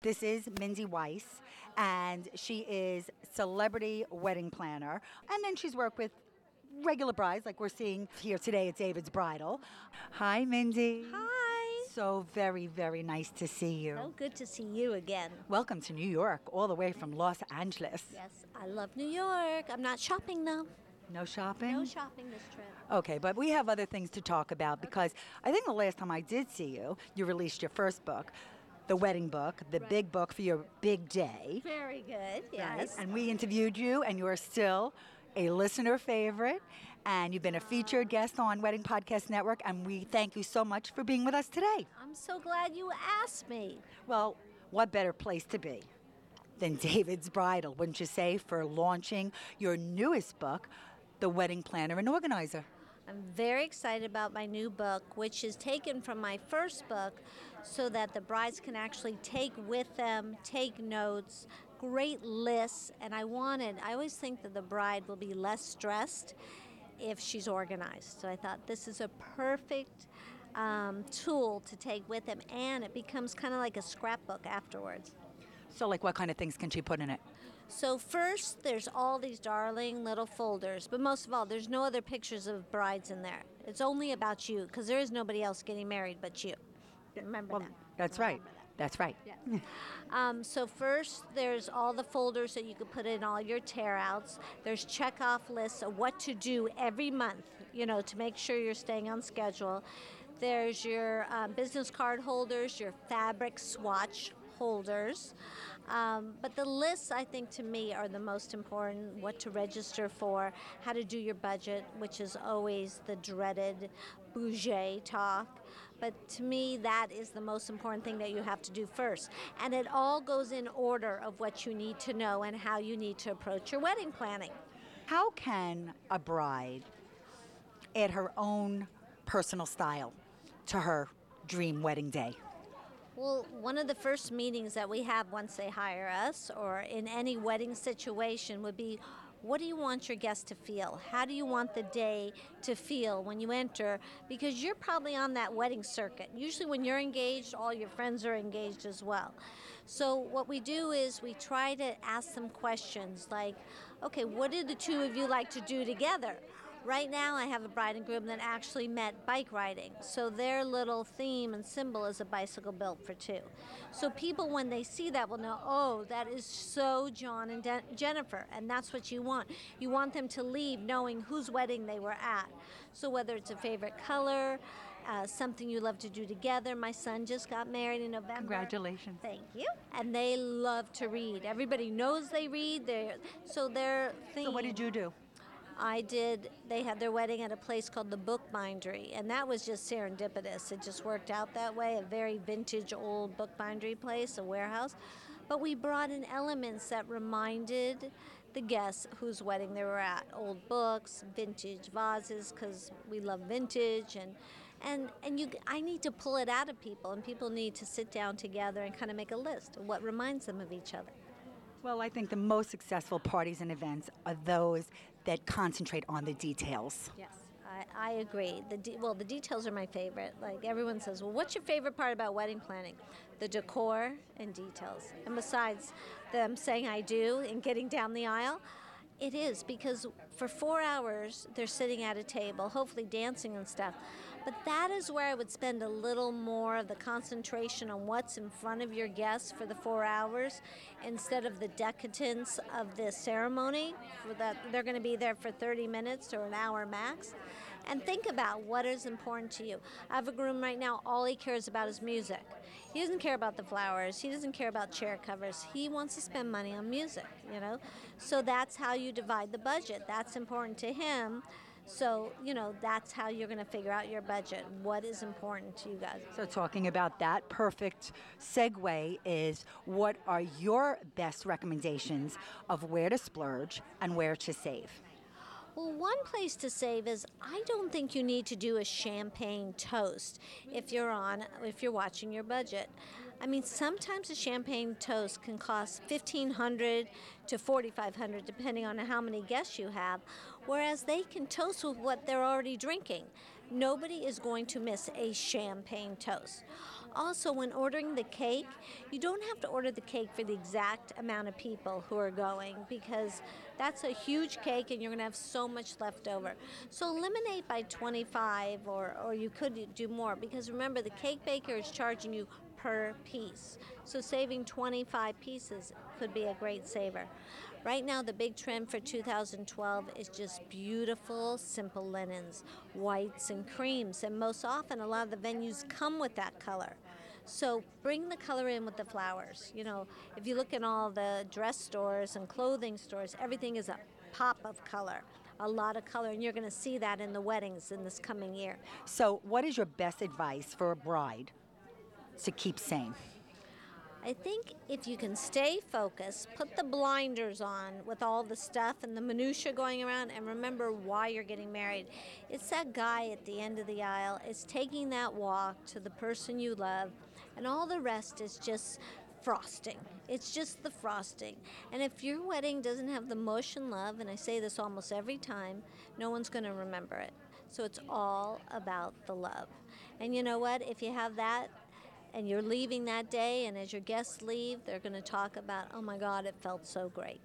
This is Mindy Weiss, and she is celebrity wedding planner. And then she's worked with regular brides, like we're seeing here today at David's Bridal. Hi, Mindy. Hi. So very, very nice to see you. So good to see you again. Welcome to New York, all the way from Los Angeles. Yes, I love New York. I'm not shopping, though. No shopping? No shopping this trip. Okay, but we have other things to talk about because I think the last time I did see you, you released your first book. The Wedding Book, the right. Big Book for Your Big Day. Very good, yes. Right? And we interviewed you, and you are still a listener favorite, and you've been a featured guest on Wedding Podcast Network, and we thank you so much for being with us today. I'm so glad you asked me. Well, what better place to be than David's Bridal, wouldn't you say, for launching your newest book, The Wedding Planner and Organizer? I'm very excited about my new book, which is taken from my first book so that the brides can actually take with them, take notes, great lists. And I always think that the bride will be less stressed if she's organized. So I thought this is a perfect tool to take with them, and it becomes kind of like a scrapbook afterwards. So like what kind of things can she put in it? So first, there's all these darling little folders, but most of all, there's no other pictures of brides in there. It's only about you, because there is nobody else getting married but you. Remember that. That's right. That's right. Yeah. So first, there's all the folders that you could put in all your tear-outs. There's check-off lists of what to do every month, to make sure you're staying on schedule. There's your business card holders, your fabric swatch holders. But the lists, I think, to me, are the most important, what to register for, how to do your budget, which is always the dreaded budget talk. But to me, that is the most important thing that you have to do first. And it all goes in order of what you need to know and how you need to approach your wedding planning. How can a bride add her own personal style to her dream wedding day? Well, one of the first meetings that we have once they hire us, or in any wedding situation, would be, what do you want your guests to feel? How do you want the day to feel when you enter? Because you're probably on that wedding circuit. Usually when you're engaged, all your friends are engaged as well. So what we do is we try to ask them questions like, okay, what do the two of you like to do together? Right now, I have a bride and groom that actually met bike riding. So their little theme and symbol is a bicycle built for two. So people, when they see that, will know, oh, that is so John and Jennifer, and that's what you want. You want them to leave knowing whose wedding they were at. So whether it's a favorite color, something you love to do together. My son just got married in November. Congratulations. Thank you. And they love to read. Everybody knows they read. Their theme. So what did you do? They had their wedding at a place called the Book Bindery, and that was just serendipitous. It just worked out that way, a very vintage old Book Bindery place, a warehouse. But we brought in elements that reminded the guests whose wedding they were at, old books, vintage vases, because we love vintage, and I need to pull it out of people, and people need to sit down together and kind of make a list of what reminds them of each other. Well, I think the most successful parties and events are those that concentrate on the details. Yes, I agree. The details are my favorite. Like everyone says, well, what's your favorite part about wedding planning? The decor and details. And besides them saying I do and getting down the aisle, it is, because for 4 hours, they're sitting at a table, hopefully dancing and stuff. But that is where I would spend a little more of the concentration on what's in front of your guests for the 4 hours, instead of the decadence of this ceremony, that they're going to be there for 30 minutes or an hour max. And think about what is important to you. I have a groom right now, all he cares about is music. He doesn't care about the flowers. He doesn't care about chair covers. He wants to spend money on music, So that's how you divide the budget. That's important to him. So, that's how you're going to figure out your budget, what is important to you guys. So talking about that, perfect segue is, what are your best recommendations of where to splurge and where to save? Well, one place to save is, I don't think you need to do a champagne toast if you're watching your budget. I mean, sometimes a champagne toast can cost $1,500 to $4,500, depending on how many guests you have, whereas they can toast with what they're already drinking. Nobody is going to miss a champagne toast. Also, when ordering the cake, you don't have to order the cake for the exact amount of people who are going, because that's a huge cake and you're going to have so much left over. So eliminate by 25, or you could do more, because remember, the cake baker is charging you per piece. So saving 25 pieces could be a great saver. Right now, the big trend for 2012 is just beautiful, simple linens, whites and creams, and most often a lot of the venues come with that color. So bring the color in with the flowers. You know, if you look at all the dress stores and clothing stores, everything is a pop of color, a lot of color, and you're going to see that in the weddings in this coming year. So what is your best advice for a bride to keep sane? I think if you can stay focused, put the blinders on with all the stuff and the minutia going around, and remember why you're getting married. It's that guy at the end of the aisle. It's taking that walk to the person you love, and all the rest is just frosting. It's just the frosting. And if your wedding doesn't have the mush and love, and I say this almost every time, no one's going to remember it. So it's all about the love. And you know what? If you have that, and you're leaving that day, and as your guests leave, they're going to talk about, oh my God, it felt so great.